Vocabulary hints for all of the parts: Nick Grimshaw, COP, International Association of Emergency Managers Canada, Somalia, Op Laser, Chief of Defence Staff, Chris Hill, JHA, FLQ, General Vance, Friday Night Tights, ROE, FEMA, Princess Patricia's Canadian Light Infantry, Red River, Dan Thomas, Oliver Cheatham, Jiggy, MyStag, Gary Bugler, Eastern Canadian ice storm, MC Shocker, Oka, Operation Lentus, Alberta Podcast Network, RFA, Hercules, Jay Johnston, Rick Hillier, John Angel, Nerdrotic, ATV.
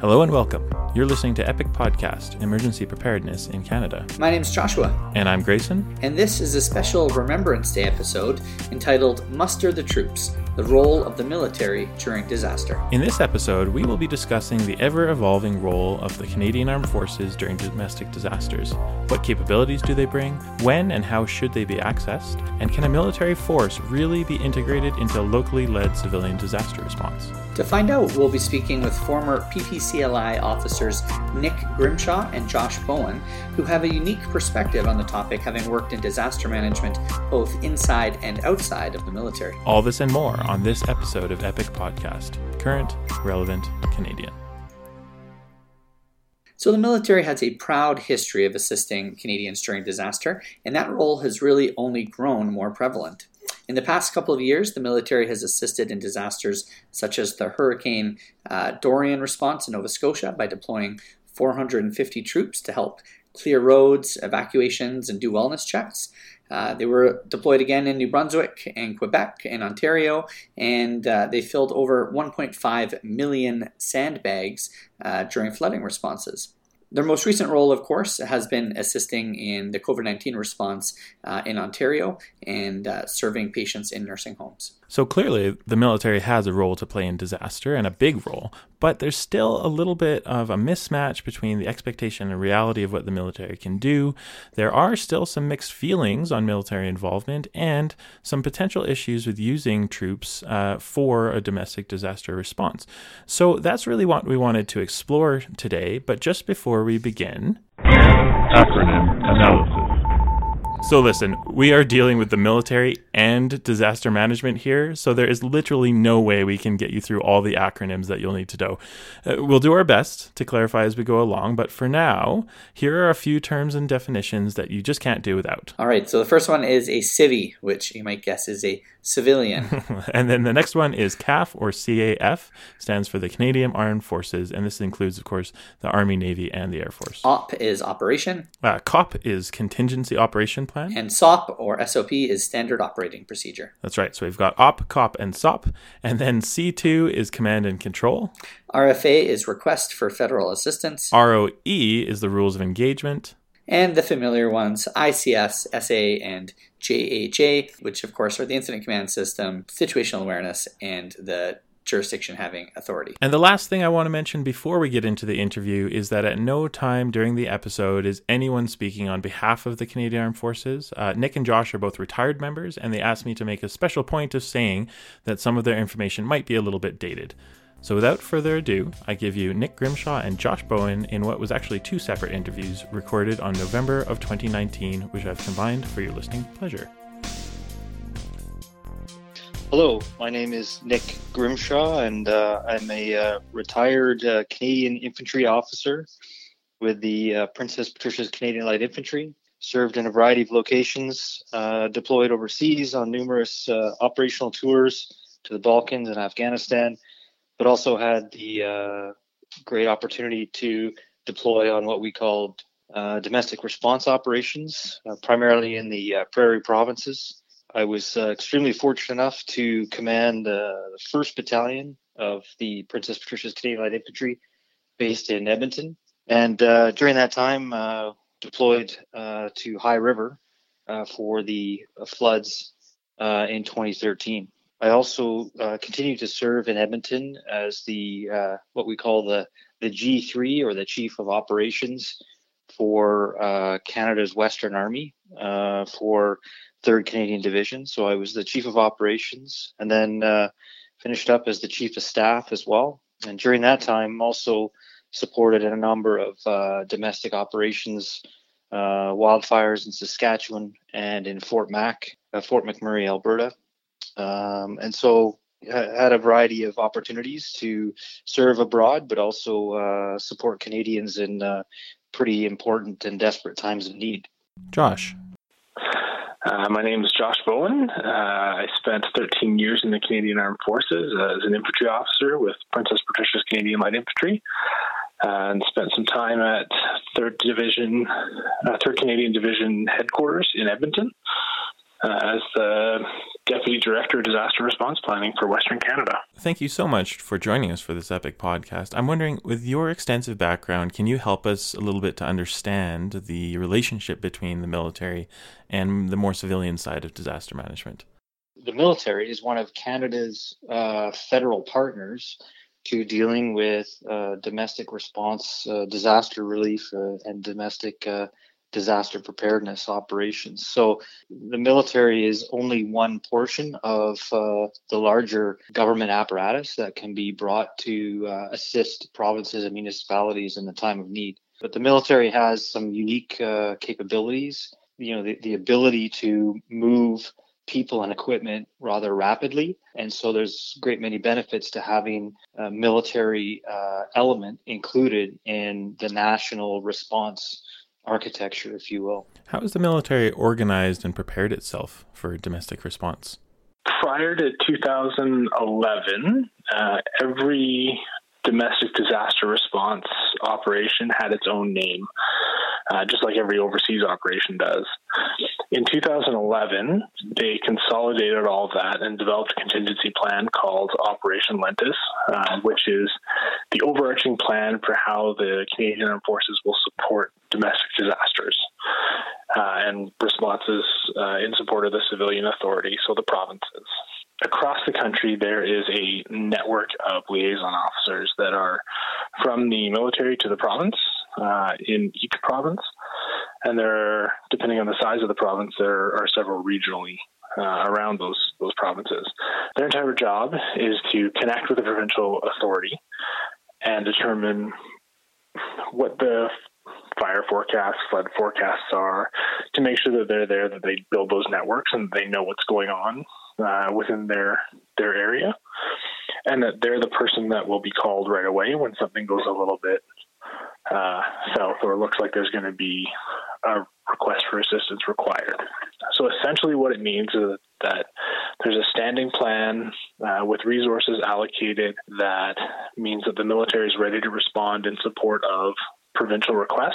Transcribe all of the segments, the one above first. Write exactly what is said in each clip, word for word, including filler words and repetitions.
Hello and welcome. You're listening to Epic Podcast, Emergency Preparedness in Canada. My name's Joshua. And I'm Grayson. And this is a special Remembrance Day episode entitled Muster the Troops, the Role of the Military During Disaster. In this episode, we will be discussing the ever-evolving role of the Canadian Armed Forces during domestic disasters. What capabilities do they bring? When and how should they be accessed? And can a military force really be integrated into locally led civilian disaster response? To find out, we'll be speaking with former P P C L I officers Nick Grimshaw and Josh Bowen, who have a unique perspective on the topic, having worked in disaster management both inside and outside of the military. All this and more on this episode of Epic Podcast, current, relevant, Canadian. So the military has a proud history of assisting Canadians during disaster, and that role has really only grown more prevalent. In the past couple of years, the military has assisted in disasters such as the Hurricane uh, Dorian response in Nova Scotia by deploying four hundred fifty troops to help clear roads, evacuations, and do wellness checks. Uh, they were deployed again in New Brunswick and Quebec and Ontario, and uh, they filled over one point five million sandbags uh, during flooding responses. Their most recent role, of course, has been assisting in the COVID nineteen response uh, in Ontario and uh, serving patients in nursing homes. So clearly, the military has a role to play in disaster, and a big role, but there's still a little bit of a mismatch between the expectation and reality of what the military can do. There are still some mixed feelings on military involvement and some potential issues with using troops uh, for a domestic disaster response. So that's really what we wanted to explore today, but just before we begin... Acronym analysis. So listen, we are dealing with the military and disaster management here, so there is literally no way we can get you through all the acronyms that you'll need to know. Uh, we'll do our best to clarify as we go along, but for now, here are a few terms and definitions that you just can't do without. All right, so the first one is a civvy, which you might guess is a civilian. And then the next one is C A F, or C A F, stands for the Canadian Armed Forces, and this includes, of course, the Army, Navy, and the Air Force. O P is operation. Uh, C O P is contingency operation plan. And S O P, or S O P, is standard operating procedure. That's right. So we've got O P, C O P, and S O P. And then C two is command and control. R F A is request for federal assistance. R O E is the rules of engagement. And the familiar ones, I C S, S A, and J H A, which of course are the incident command system, situational awareness, and the jurisdiction having authority. And the last thing I want to mention before we get into the interview is that at no time during the episode is anyone speaking on behalf of the Canadian Armed Forces. Uh, Nick and Josh are both retired members, and they asked me to make a special point of saying that some of their information might be a little bit dated. So without further ado, I give you Nick Grimshaw and Josh Bowen in what was actually two separate interviews recorded on November of twenty nineteen, which I've combined for your listening pleasure. Hello, my name is Nick Grimshaw, and uh, I'm a uh, retired uh, Canadian infantry officer with the uh, Princess Patricia's Canadian Light Infantry. Served in a variety of locations, uh, deployed overseas on numerous uh, operational tours to the Balkans and Afghanistan, but also had the uh, great opportunity to deploy on what we called uh, domestic response operations, uh, primarily in the uh, prairie provinces. I was uh, extremely fortunate enough to command uh, the first Battalion of the Princess Patricia's Canadian Light Infantry based in Edmonton. And uh, during that time, uh, deployed uh, to High River uh, for the uh, floods uh, in twenty thirteen. I also uh, continue to serve in Edmonton as the uh, what we call the, the G three, or the Chief of Operations for uh, Canada's Western Army uh, for third Canadian Division. So I was the Chief of Operations, and then uh, finished up as the Chief of Staff as well. And during that time also supported a number of uh, domestic operations, uh, wildfires in Saskatchewan and in Fort Mac, uh, Fort McMurray, Alberta. Um, and so uh, had a variety of opportunities to serve abroad, but also uh, support Canadians in uh, pretty important and desperate times of need. Josh. Uh, my name is Josh Bowen. Uh, I spent thirteen years in the Canadian Armed Forces uh, as an infantry officer with Princess Patricia's Canadian Light Infantry, uh, and spent some time at third Division, uh, third Canadian Division headquarters in Edmonton. uh, as the Deputy Director of Disaster Response Planning for Western Canada. Thank you so much for joining us for this Epic Podcast. I'm wondering, with your extensive background, can you help us a little bit to understand the relationship between the military and the more civilian side of disaster management? The military is one of Canada's uh, federal partners to dealing with uh, domestic response, uh, disaster relief, uh, and domestic uh, disaster preparedness operations. So the military is only one portion of uh, the larger government apparatus that can be brought to uh, assist provinces and municipalities in the time of need. But the military has some unique uh, capabilities, you know, the, the ability to move people and equipment rather rapidly. And so there's great many benefits to having a military uh, element included in the national response architecture, if you will. How has the military organized and prepared itself for domestic response? Prior to two thousand eleven, uh, every domestic disaster response operation had its own name, uh, just like every overseas operation does. In two thousand eleven, they consolidated all of that and developed a contingency plan called Operation Lentus, uh, which is the overarching plan for how the Canadian Armed Forces will support domestic disasters uh, and responses uh, in support of the civilian authority, so the provinces. Across the country, there is a network of liaison officers that are from the military to the province uh, in each province. And there are, depending on the size of the province, there are several regionally uh, around those, those provinces. Their entire job is to connect with the provincial authority and determine what the fire forecasts, flood forecasts are, to make sure that they're there, that they build those networks and they know what's going on uh, within their their area, and that they're the person that will be called right away when something goes a little bit uh, south or looks like there's going to be a request for assistance required. So essentially what it means is that there's a standing plan uh, with resources allocated that means that the military is ready to respond in support of provincial requests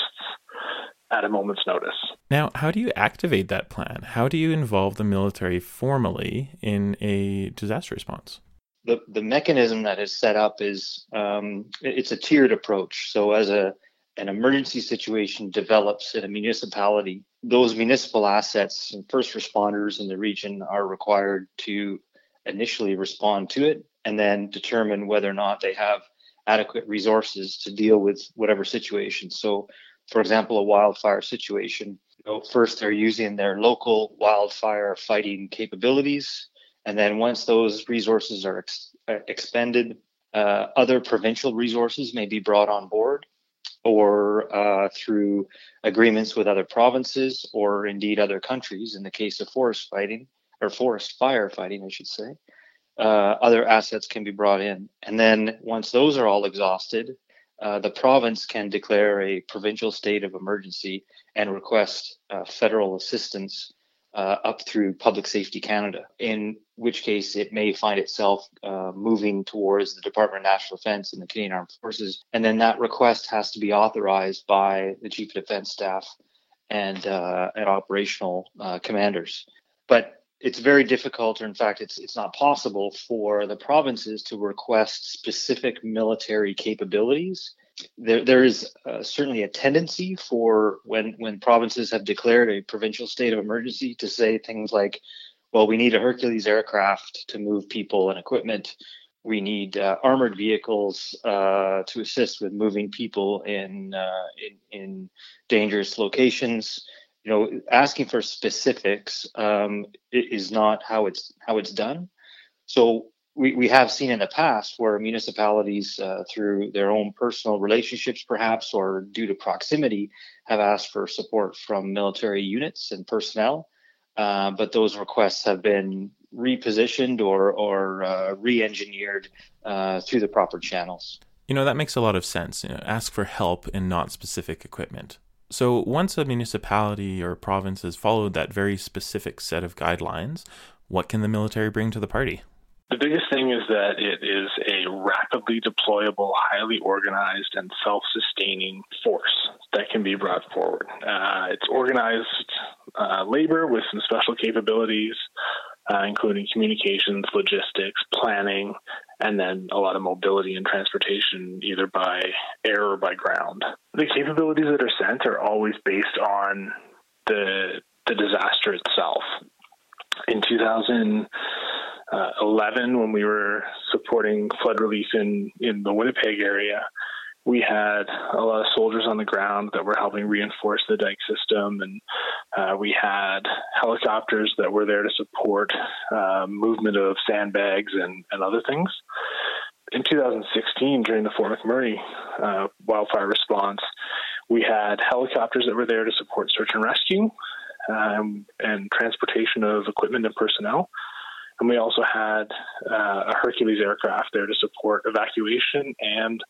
at a moment's notice. Now, how do you activate that plan? How do you involve the military formally in a disaster response? The the mechanism that is set up is um, it's a tiered approach. So as a an emergency situation develops in a municipality, those municipal assets and first responders in the region are required to initially respond to it and then determine whether or not they have adequate resources to deal with whatever situation. So, for example, a wildfire situation, you know, first they're using their local wildfire fighting capabilities. And then once those resources are ex- expended, uh, other provincial resources may be brought on board or uh, through agreements with other provinces or indeed other countries in the case of forest fighting or forest fire fighting, I should say. Uh, other assets can be brought in. And then once those are all exhausted, uh, the province can declare a provincial state of emergency and request uh, federal assistance uh, up through Public Safety Canada, in which case it may find itself uh, moving towards the Department of National Defence and the Canadian Armed Forces. And then that request has to be authorized by the Chief of Defence Staff and, uh, and operational uh, commanders. But it's very difficult, or in fact, it's it's not possible for the provinces to request specific military capabilities. There, there is uh, certainly a tendency for when, when provinces have declared a provincial state of emergency to say things like, well, we need a Hercules aircraft to move people and equipment. We need uh, armored vehicles uh, to assist with moving people in, uh, in, in dangerous locations. You know, asking for specifics um, is not how it's how it's done. So we, we have seen in the past where municipalities, uh, through their own personal relationships, perhaps, or due to proximity, have asked for support from military units and personnel. Uh, but those requests have been repositioned or, or uh, re-engineered uh, through the proper channels. You know, that makes a lot of sense. You know, ask for help and not specific equipment. So once a municipality or province has followed that very specific set of guidelines, what can the military bring to the party? The biggest thing is that it is a rapidly deployable, highly organized, and self-sustaining force that can be brought forward. Uh, it's organized uh, labor with some special capabilities, uh, including communications, logistics, planning, and then a lot of mobility and transportation, either by air or by ground. The capabilities that are sent are always based on the the disaster itself. In two thousand eleven, when we were supporting flood relief in, in the Winnipeg area, we had a lot of soldiers on the ground that were helping reinforce the dike system, and uh, we had helicopters that were there to support uh, movement of sandbags and, and other things. In two thousand sixteen, during the Fort McMurray uh, wildfire response, we had helicopters that were there to support search and rescue um, and transportation of equipment and personnel. And we also had uh, a Hercules aircraft there to support evacuation and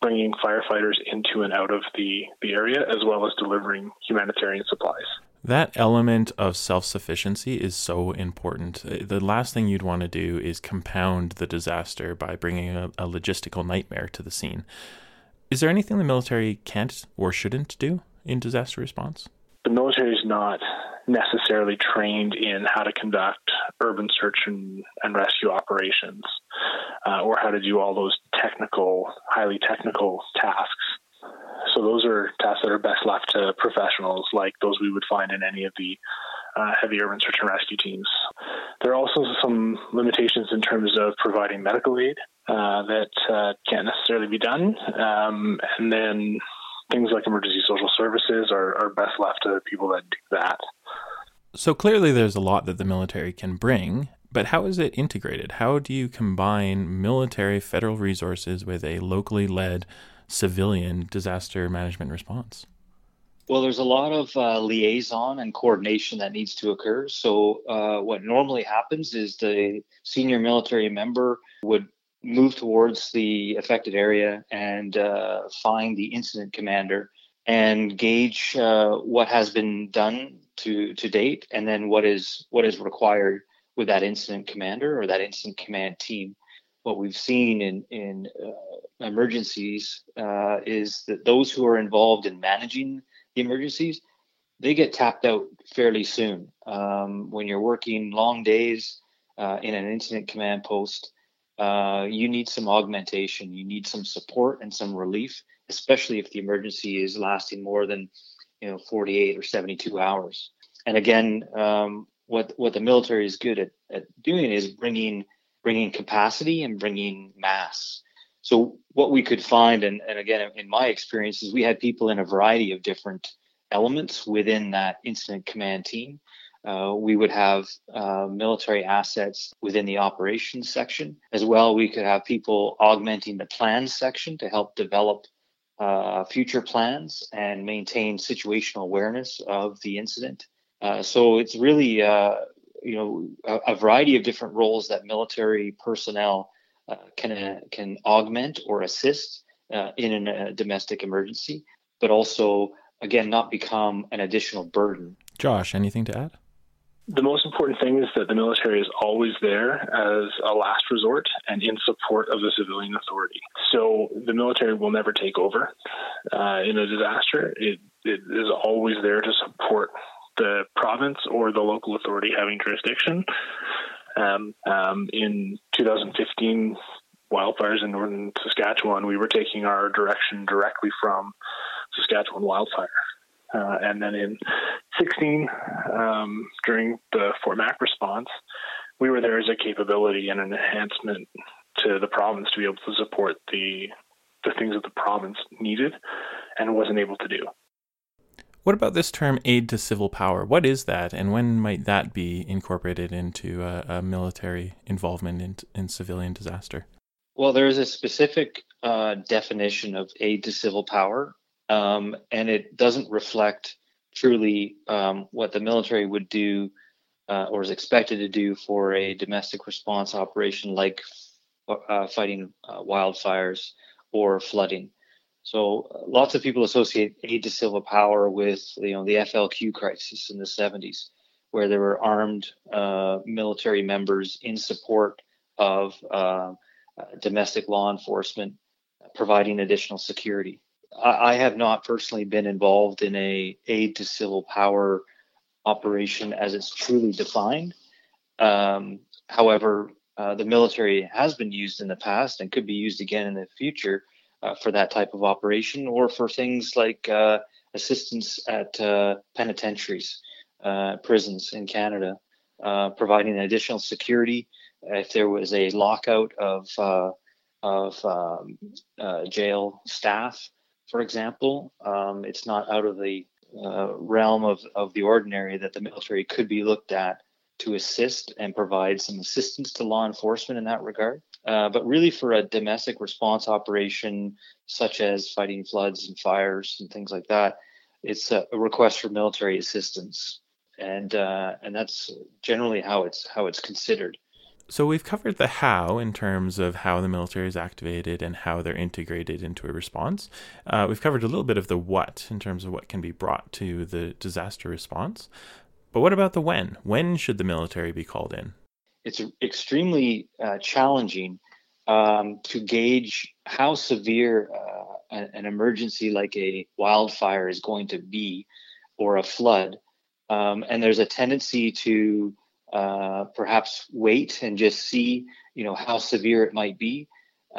bringing firefighters into and out of the, the area, as well as delivering humanitarian supplies. That element of self-sufficiency is so important. The last thing you'd want to do is compound the disaster by bringing a, a logistical nightmare to the scene. Is there anything the military can't or shouldn't do in disaster response? The military is not necessarily trained in how to conduct urban search and, and rescue operations, uh, or how to do all those technical, highly technical tasks. So those are tasks that are best left to professionals like those we would find in any of the uh, heavy urban search and rescue teams. There are also some limitations in terms of providing medical aid uh, that uh, can't necessarily be done. Um, and then things like emergency social services are, are best left to people that do that. So clearly there's a lot that the military can bring, but how is it integrated? How do you combine military federal resources with a locally led civilian disaster management response? Well, there's a lot of uh, liaison and coordination that needs to occur. So uh, what normally happens is the senior military member would move towards the affected area and uh, find the incident commander and gauge uh, what has been done to, to date, and then what is what is required with that incident commander or that incident command team. What we've seen in, in uh, emergencies uh, is that those who are involved in managing the emergencies, they get tapped out fairly soon. Um, when you're working long days uh, in an incident command post, Uh, you need some augmentation, you need some support and some relief, especially if the emergency is lasting more than, you know, forty-eight or seventy-two hours. And again, um, what what the military is good at, at doing is bringing bringing capacity and bringing mass. So what we could find, and, and again, in my experience, is we had people in a variety of different elements within that incident command team. Uh, we would have uh, military assets within the operations section. As well, we could have people augmenting the plans section to help develop uh, future plans and maintain situational awareness of the incident. Uh, so it's really, uh, you know, a, a variety of different roles that military personnel uh, can uh, can augment or assist uh, in a domestic emergency, but also, again, not become an additional burden. Josh, anything to add? The most important thing is that the military is always there as a last resort and in support of the civilian authority. So the military will never take over uh, in a disaster. It, it is always there to support the province or the local authority having jurisdiction. Um, um, in two thousand fifteen wildfires in northern Saskatchewan, we were taking our direction directly from Saskatchewan wildfire. Uh, and then in sixteen, um, during the Fort Mac response, we were there as a capability and an enhancement to the province to be able to support the the things that the province needed and wasn't able to do. What about this term, aid to civil power? What is that, and when might that be incorporated into a, a military involvement in, in civilian disaster? Well, there is a specific uh, definition of aid to civil power. Um, and it doesn't reflect truly um, what the military would do uh, or is expected to do for a domestic response operation like uh, fighting uh, wildfires or flooding. So uh, lots of people associate aid to civil power with, you know, the F L Q crisis in the seventies, where there were armed uh, military members in support of uh, domestic law enforcement, providing additional security. I have not personally been involved in a aid to civil power operation as it's truly defined. Um, however, uh, the military has been used in the past and could be used again in the future uh, for that type of operation, or for things like uh, assistance at uh, penitentiaries, uh, prisons in Canada, uh, providing additional security if there was a lockout of uh, of um, uh, jail staff, for example. Um, it's not out of the uh, realm of, of the ordinary that the military could be looked at to assist and provide some assistance to law enforcement in that regard. Uh, but really for a domestic response operation, such as fighting floods and fires and things like that, it's a request for military assistance. And uh, and that's generally how it's how it's considered. So we've covered the how in terms of how the military is activated and how they're integrated into a response. Uh, we've covered a little bit of the what in terms of what can be brought to the disaster response. But what about the when? When should the military be called in? It's extremely uh, challenging um, to gauge how severe uh, an emergency like a wildfire is going to be, or a flood. Um, and there's a tendency to Uh, perhaps wait and just see, you know, how severe it might be.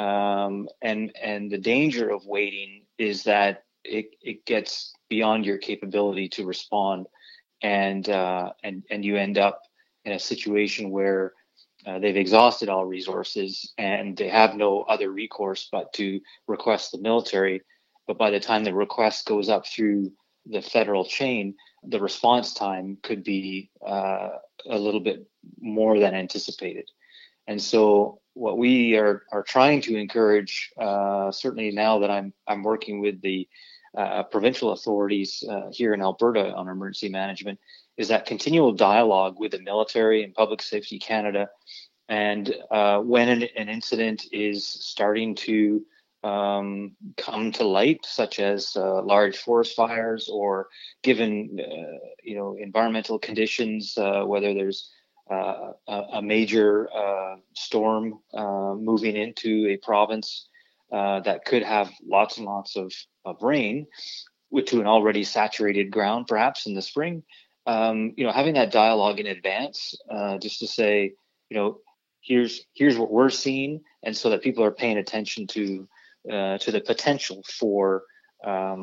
Um, and and the danger of waiting is that it, it gets beyond your capability to respond. And, uh, and, and you end up in a situation where uh, they've exhausted all resources and they have no other recourse but to request the military. But by the time the request goes up through the federal chain, the response time could be uh, a little bit more than anticipated. And so what we are are trying to encourage, uh, certainly now that I'm I'm working with the uh, provincial authorities uh, here in Alberta on emergency management, is that continual dialogue with the military and Public Safety Canada. And uh, when an, an incident is starting to Um, come to light, such as uh, large forest fires, or given uh, you know environmental conditions, uh, whether there's uh, a, a major uh, storm uh, moving into a province uh, that could have lots and lots of, of rain, with to an already saturated ground, perhaps in the spring. Um, you know, having that dialogue in advance, uh, just to say, you know, here's here's what we're seeing, and so that people are paying attention to. Uh, to the potential for um,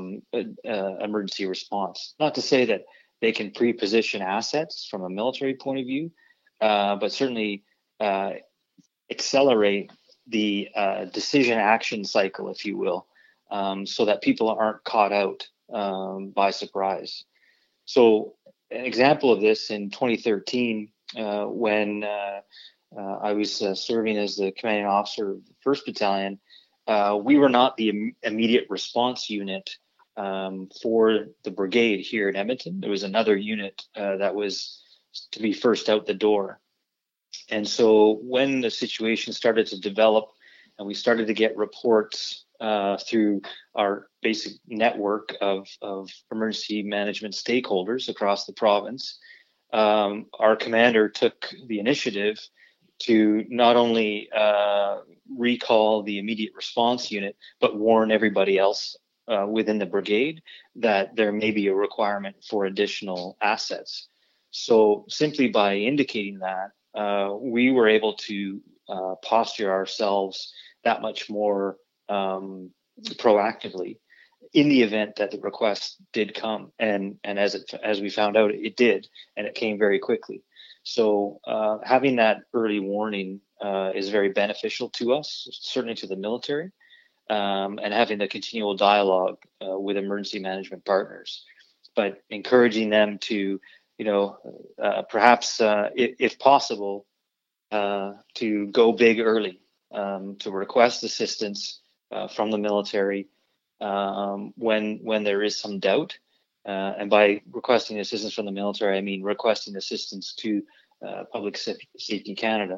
uh, emergency response. Not to say that they can pre-position assets from a military point of view, uh, but certainly uh, accelerate the uh, decision-action cycle, if you will, um, so that people aren't caught out um, by surprise. So an example of this in twenty thirteen, uh, when uh, uh, I was uh, serving as the commanding officer of the first Battalion, Uh, we were not the im- immediate response unit um, for the brigade here in Edmonton. There was another unit uh, that was to be first out the door. And so when the situation started to develop and we started to get reports uh, through our basic network of, of emergency management stakeholders across the province, um, our commander took the initiative to not only uh, recall the immediate response unit, but warn everybody else uh, within the brigade that there may be a requirement for additional assets. So simply by indicating that, uh, we were able to uh, posture ourselves that much more um, proactively in the event that the request did come. And, and as it, as we found out, it did, and it came very quickly. So uh, having that early warning uh, is very beneficial to us, certainly to the military, um, and having the continual dialogue uh, with emergency management partners, but encouraging them to, you know, uh, perhaps, uh, if, if possible, uh, to go big early, um, to request assistance uh, from the military um, when when there is some doubt. Uh, and by requesting assistance from the military, I mean requesting assistance to uh, Public Safety Canada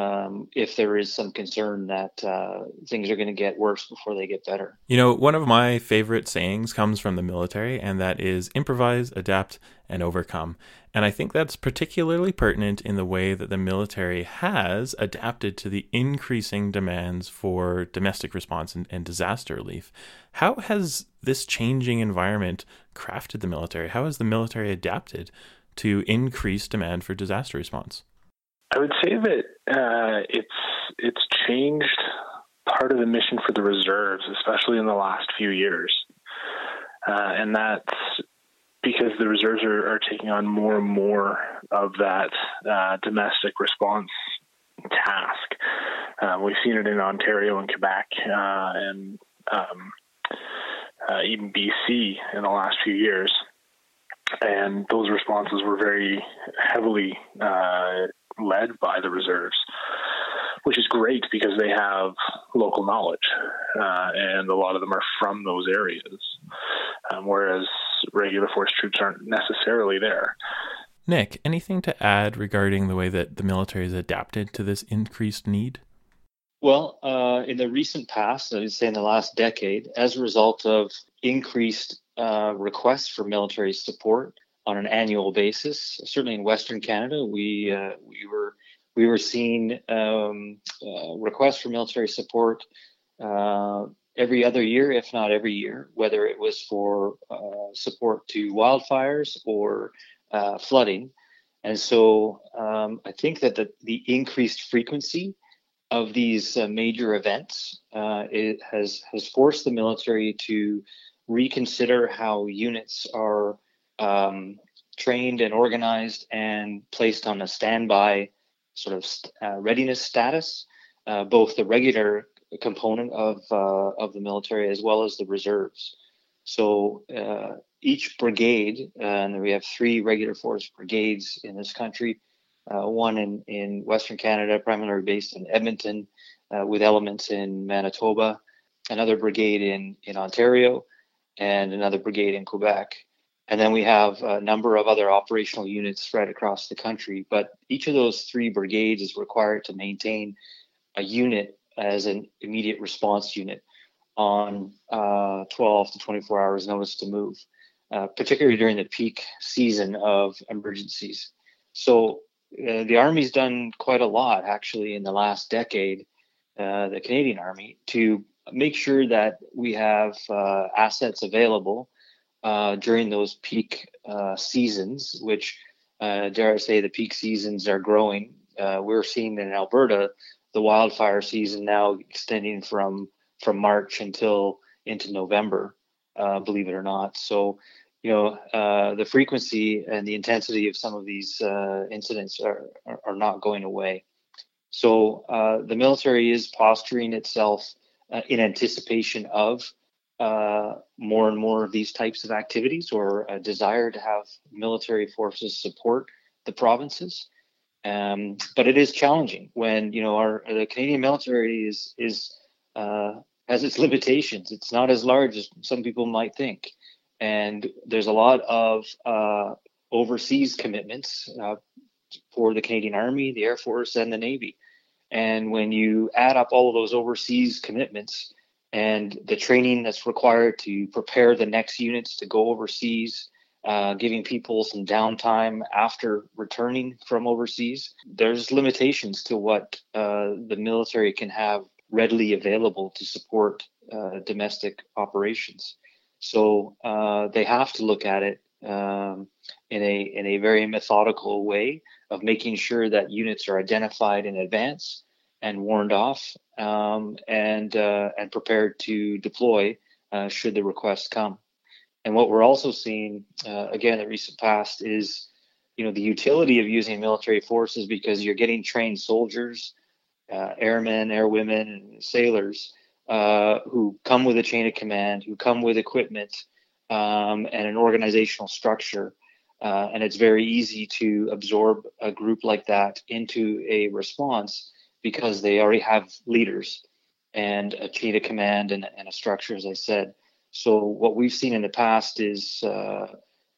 um, if there is some concern that uh, things are going to get worse before they get better. You know, one of my favorite sayings comes from the military, and that is improvise, adapt, and overcome. And I think that's particularly pertinent in the way that the military has adapted to the increasing demands for domestic response and, and disaster relief. How has this changing environment crafted the military? How has the military adapted to increase demand for disaster response? I would say that uh, it's it's changed part of the mission for the reserves, especially in the last few years. Uh, and that's because the reserves are, are taking on more and more of that uh, domestic response task. Uh, we've seen it in Ontario and Quebec uh, and um, uh, even B C in the last few years. And those responses were very heavily uh, led by the reserves, which is great because they have local knowledge, uh, and a lot of them are from those areas, um, whereas regular force troops aren't necessarily there. Nick, anything to add regarding the way that the military has adapted to this increased need? Well, uh, in the recent past, I would say in the last decade, as a result of increased uh, requests for military support on an annual basis, certainly in Western Canada, we uh, we were we were seeing um, uh, requests for military support uh, every other year, if not every year, whether it was for uh, support to wildfires or Uh, flooding. And so um, I think that the, the increased frequency of these uh, major events uh, it has, has forced the military to reconsider how units are um, trained and organized and placed on a standby sort of st- uh, readiness status, uh, both the regular component of, uh, of the military as well as the reserves. So uh, each brigade, uh, and we have three regular force brigades in this country, uh, one in, in Western Canada, primarily based in Edmonton, uh, with elements in Manitoba, another brigade in, in Ontario, and another brigade in Quebec. And then we have a number of other operational units right across the country. But each of those three brigades is required to maintain a unit as an immediate response unit on uh, twelve to twenty-four hours notice to move, uh, particularly during the peak season of emergencies. So uh, the Army's done quite a lot, actually, in the last decade, uh, the Canadian Army, to make sure that we have uh, assets available uh, during those peak uh, seasons, which, uh, dare I say, the peak seasons are growing. Uh, we're seeing in Alberta the wildfire season now extending from from March until into November, uh, believe it or not. So, you know, uh, the frequency and the intensity of some of these uh, incidents are, are, are not going away. So uh, the military is posturing itself uh, in anticipation of uh, more and more of these types of activities, or a desire to have military forces support the provinces. Um, but it is challenging when, you know, our the Canadian military is is Uh, has its limitations. It's not as large as some people might think. And there's a lot of uh, overseas commitments uh, for the Canadian Army, the Air Force, and the Navy. And when you add up all of those overseas commitments and the training that's required to prepare the next units to go overseas, uh, giving people some downtime after returning from overseas, there's limitations to what uh, the military can have readily available to support uh, domestic operations. So uh, they have to look at it um, in a in a very methodical way of making sure that units are identified in advance and warned off um, and uh, and prepared to deploy uh, should the request come. And what we're also seeing, uh, again, in the recent past is, you know, the utility of using military forces because you're getting trained soldiers, Uh, airmen, airwomen, and sailors uh, who come with a chain of command, who come with equipment um, and an organizational structure. Uh, and it's very easy to absorb a group like that into a response because they already have leaders and a chain of command and, and a structure, as I said. So what we've seen in the past is, uh,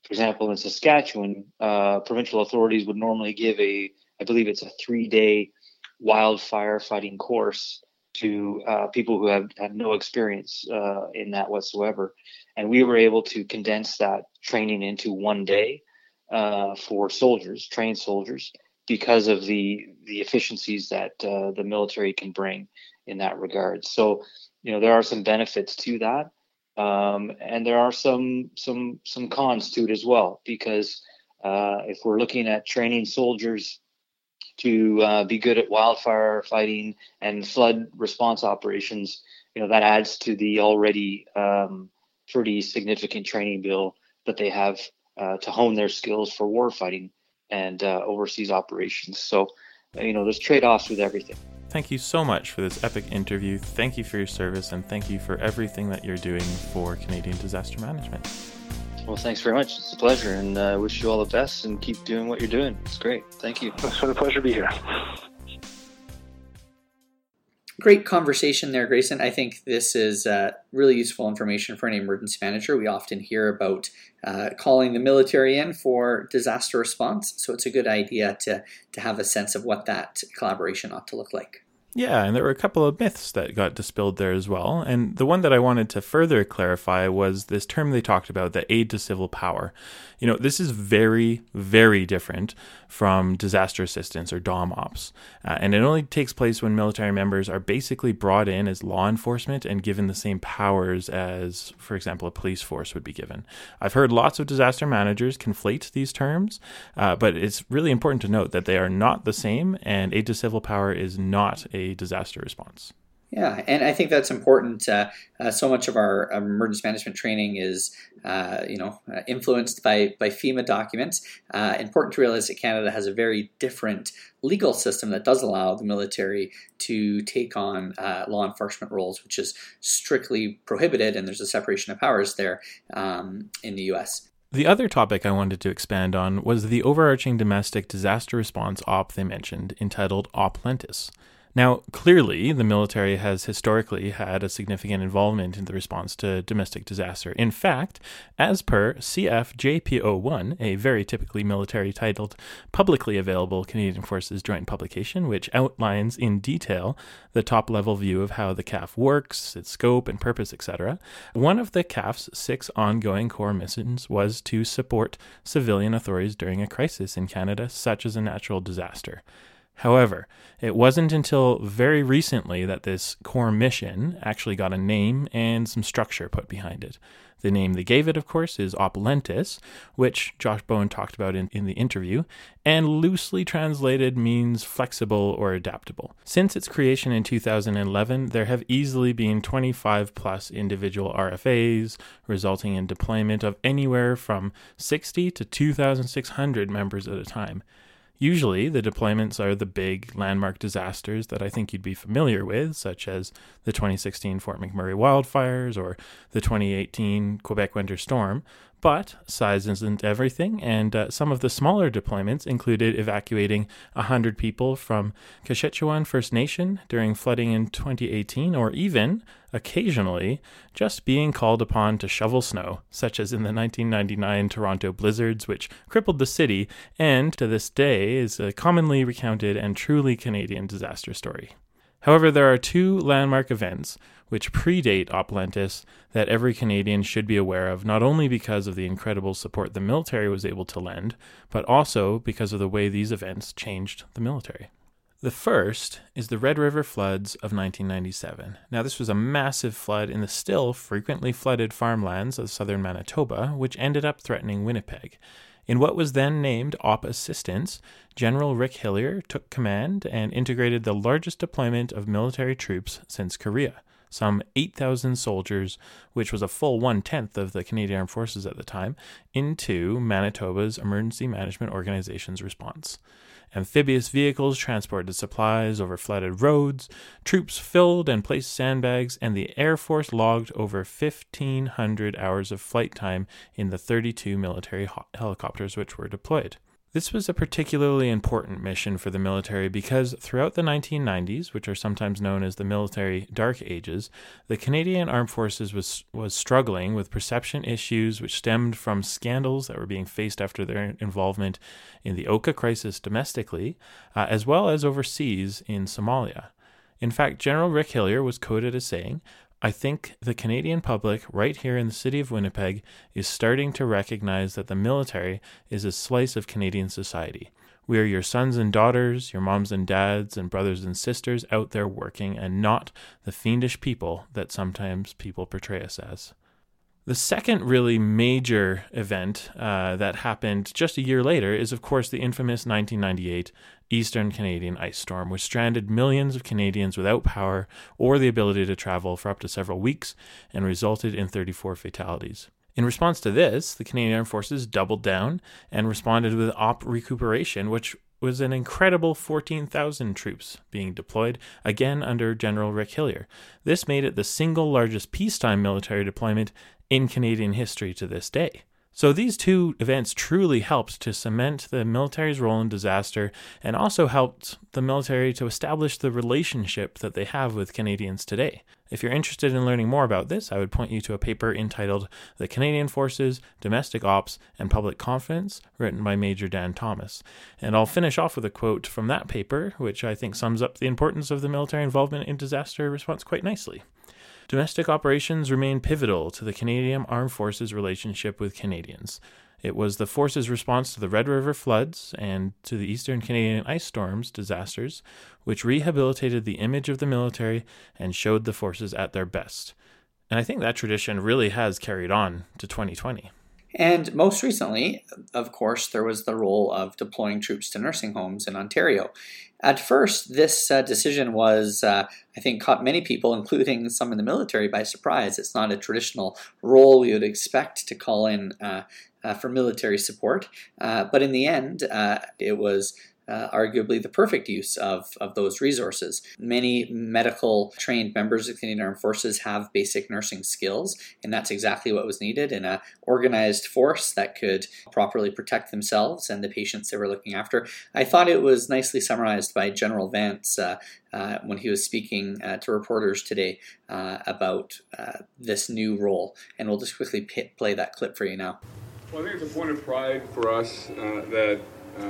for example, in Saskatchewan, uh, provincial authorities would normally give a, I believe it's a three-day wildfire fighting course to uh, people who have, have no experience uh, in that whatsoever. And we were able to condense that training into one day uh, for soldiers, trained soldiers, because of the the efficiencies that uh, the military can bring in that regard. So, you know, there are some benefits to that. Um, and there are some some some cons to it as well, because Uh, if we're looking at training soldiers to uh, be good at wildfire fighting and flood response operations, you know, that adds to the already um, pretty significant training bill that they have uh, to hone their skills for war fighting and uh, overseas operations. So, you know, there's trade-offs with everything. Thank you so much for this epic interview. Thank you for your service, and thank you for everything that you're doing for Canadian disaster management. Well, thanks very much. It's a pleasure, and I uh, wish you all the best and keep doing what you're doing. It's great. Thank you. It's been a pleasure to be here. Great conversation there, Grayson. I think this is uh, really useful information for an emergency manager. We often hear about uh, calling the military in for disaster response, so it's a good idea to, to have a sense of what that collaboration ought to look like. Yeah, and there were a couple of myths that got dispelled there as well. And the one that I wanted to further clarify was this term they talked about, the aid to civil power. You know, this is very, very different from disaster assistance or D O M ops. Uh, and it only takes place when military members are basically brought in as law enforcement and given the same powers as, for example, a police force would be given. I've heard lots of disaster managers conflate these terms, uh, but it's really important to note that they are not the same, and aid to civil power is not a disaster response. Yeah, and I think that's important. Uh, uh, so much of our emergency management training is, uh, you know, uh, influenced by, by FEMA documents. Uh, important to realize that Canada has a very different legal system that does allow the military to take on uh, law enforcement roles, which is strictly prohibited, and there's a separation of powers there um, in the U S. The other topic I wanted to expand on was the overarching domestic disaster response op they mentioned, entitled Op Lentus. Now, clearly, the military has historically had a significant involvement in the response to domestic disaster. In fact, as per C F J P O one, a very typically military-titled, publicly available Canadian Forces Joint Publication, which outlines in detail the top-level view of how the C A F works, its scope and purpose, et cetera, one of the C A F's six ongoing core missions was to support civilian authorities during a crisis in Canada, such as a natural disaster. However, it wasn't until very recently that this core mission actually got a name and some structure put behind it. The name they gave it, of course, is Op Lentus, which Josh Bowen talked about in, in the interview, and loosely translated means flexible or adaptable. Since its creation in two thousand eleven, there have easily been twenty-five plus individual R F As, resulting in deployment of anywhere from sixty to two thousand six hundred members at a time. Usually, the deployments are the big landmark disasters that I think you'd be familiar with, such as the twenty sixteen Fort McMurray wildfires or the twenty eighteen Quebec winter storm, but size isn't everything, and uh, some of the smaller deployments included evacuating one hundred people from Kashechewan First Nation during flooding in twenty eighteen, or even, occasionally, just being called upon to shovel snow, such as in the nineteen ninety-nine Toronto blizzards, which crippled the city, and to this day is a commonly recounted and truly Canadian disaster story. However, there are two landmark events which predate Op Lentus that every Canadian should be aware of, not only because of the incredible support the military was able to lend, but also because of the way these events changed the military. The first is the Red River floods of nineteen ninety-seven. Now, this was a massive flood in the still frequently flooded farmlands of southern Manitoba, which ended up threatening Winnipeg. In what was then named Op Assistance, General Rick Hillier took command and integrated the largest deployment of military troops since Korea, some eight thousand soldiers, which was a full one-tenth of the Canadian Armed Forces at the time, into Manitoba's Emergency Management Organization's response. Amphibious vehicles transported supplies over flooded roads, troops filled and placed sandbags, and the Air Force logged over fifteen hundred hours of flight time in the thirty-two military helicopters which were deployed. This was a particularly important mission for the military because throughout the nineteen nineties, which are sometimes known as the military dark ages, the Canadian Armed Forces was was struggling with perception issues which stemmed from scandals that were being faced after their involvement in the Oka crisis domestically, uh, as well as overseas in Somalia. In fact, General Rick Hillier was quoted as saying, "I think the Canadian public right here in the city of Winnipeg is starting to recognize that the military is a slice of Canadian society. We are your sons and daughters, your moms and dads, and brothers and sisters out there working, and not the fiendish people that sometimes people portray us as." The second really major event uh, that happened just a year later is, of course, the infamous nineteen ninety-eight Eastern Canadian ice storm, which stranded millions of Canadians without power or the ability to travel for up to several weeks and resulted in thirty-four fatalities. In response to this, the Canadian Armed Forces doubled down and responded with Op Recuperation, which was an incredible fourteen thousand troops being deployed, again under General Rick Hillier. This made it the single largest peacetime military deployment in Canadian history to this day. So these two events truly helped to cement the military's role in disaster and also helped the military to establish the relationship that they have with Canadians today. If you're interested in learning more about this, I would point you to a paper entitled The Canadian Forces, Domestic Ops, and Public Confidence, written by Major Dan Thomas. And I'll finish off with a quote from that paper, which I think sums up the importance of the military involvement in disaster response quite nicely. Domestic operations remain pivotal to the Canadian Armed Forces' relationship with Canadians. It was the forces' response to the Red River floods and to the Eastern Canadian ice storms disasters which rehabilitated the image of the military and showed the forces at their best. And I think that tradition really has carried on to twenty twenty. And most recently, of course, there was the role of deploying troops to nursing homes in Ontario. At first, this uh, decision was, uh, I think, caught many people, including some in the military, by surprise. It's not a traditional role you would expect to call in uh, uh, for military support. Uh, but in the end, uh, it was Uh, arguably the perfect use of, of those resources. Many medical trained members of the Canadian Armed Forces have basic nursing skills, and that's exactly what was needed in an organized force that could properly protect themselves and the patients they were looking after. I thought it was nicely summarized by General Vance uh, uh, when he was speaking uh, to reporters today uh, about uh, this new role, and we'll just quickly p- play that clip for you now. Well, I think it's a point of pride for us uh, that Uh,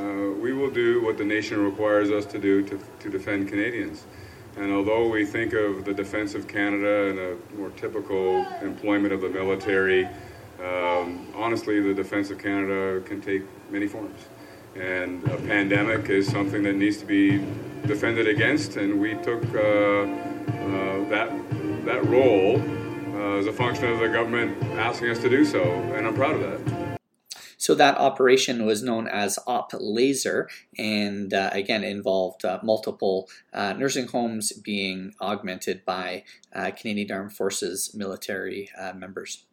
we will do what the nation requires us to do to, to defend Canadians. And although we think of the defense of Canada and a more typical employment of the military, um, honestly, the defense of Canada can take many forms. And a pandemic is something that needs to be defended against, and we took uh, uh, that, that role uh, as a function of the government asking us to do so, and I'm proud of that. So that operation was known as Op Laser, and uh, again involved uh, multiple uh, nursing homes being augmented by uh, Canadian Armed Forces military uh, members.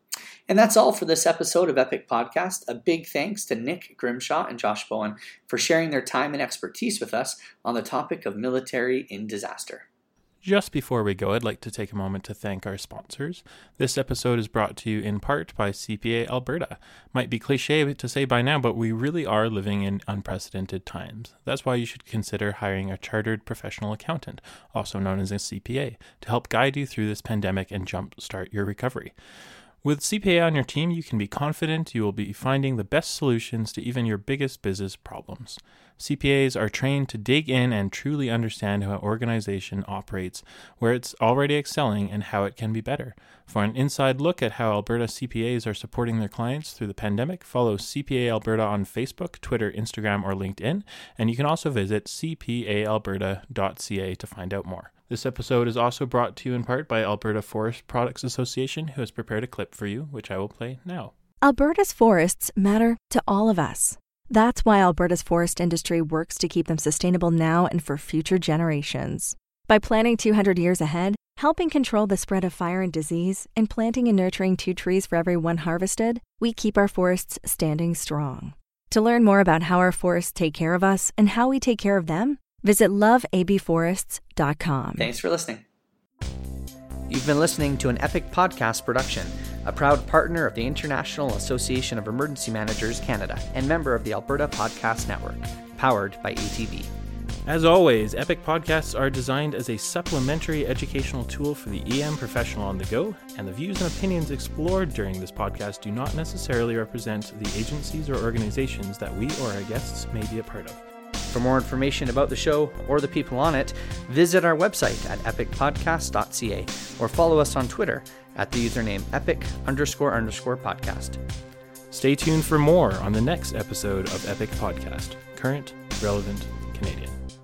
And that's all for this episode of Epic Podcast. A big thanks to Nick Grimshaw and Josh Bowen for sharing their time and expertise with us on the topic of military in disaster. Just before we go, I'd like to take a moment to thank our sponsors. This episode is brought to you in part by C P A Alberta. Might be cliche to say by now, but we really are living in unprecedented times. That's why you should consider hiring a chartered professional accountant, also known as a C P A, to help guide you through this pandemic and jumpstart your recovery. With C P A on your team, you can be confident you will be finding the best solutions to even your biggest business problems. C P As are trained to dig in and truly understand how an organization operates, where it's already excelling, and how it can be better. For an inside look at how Alberta C P As are supporting their clients through the pandemic, follow C P A Alberta on Facebook, Twitter, Instagram, or LinkedIn, and you can also visit c p a alberta dot c a to find out more. This episode is also brought to you in part by Alberta Forest Products Association, who has prepared a clip for you, which I will play now. Alberta's forests matter to all of us. That's why Alberta's forest industry works to keep them sustainable now and for future generations. By planning two hundred years ahead, helping control the spread of fire and disease, and planting and nurturing two trees for every one harvested, we keep our forests standing strong. To learn more about how our forests take care of us and how we take care of them, visit love a b forests dot com. Thanks for listening. You've been listening to an Epic Podcast production, a proud partner of the International Association of Emergency Managers Canada and member of the Alberta Podcast Network, powered by A T V. As always, Epic Podcasts are designed as a supplementary educational tool for the E M professional on the go, and the views and opinions explored during this podcast do not necessarily represent the agencies or organizations that we or our guests may be a part of. For more information about the show or the people on it, visit our website at epic podcast dot c a or follow us on Twitter at the username epic underscore underscore podcast. Stay tuned for more on the next episode of Epic Podcast, current, relevant, Canadian.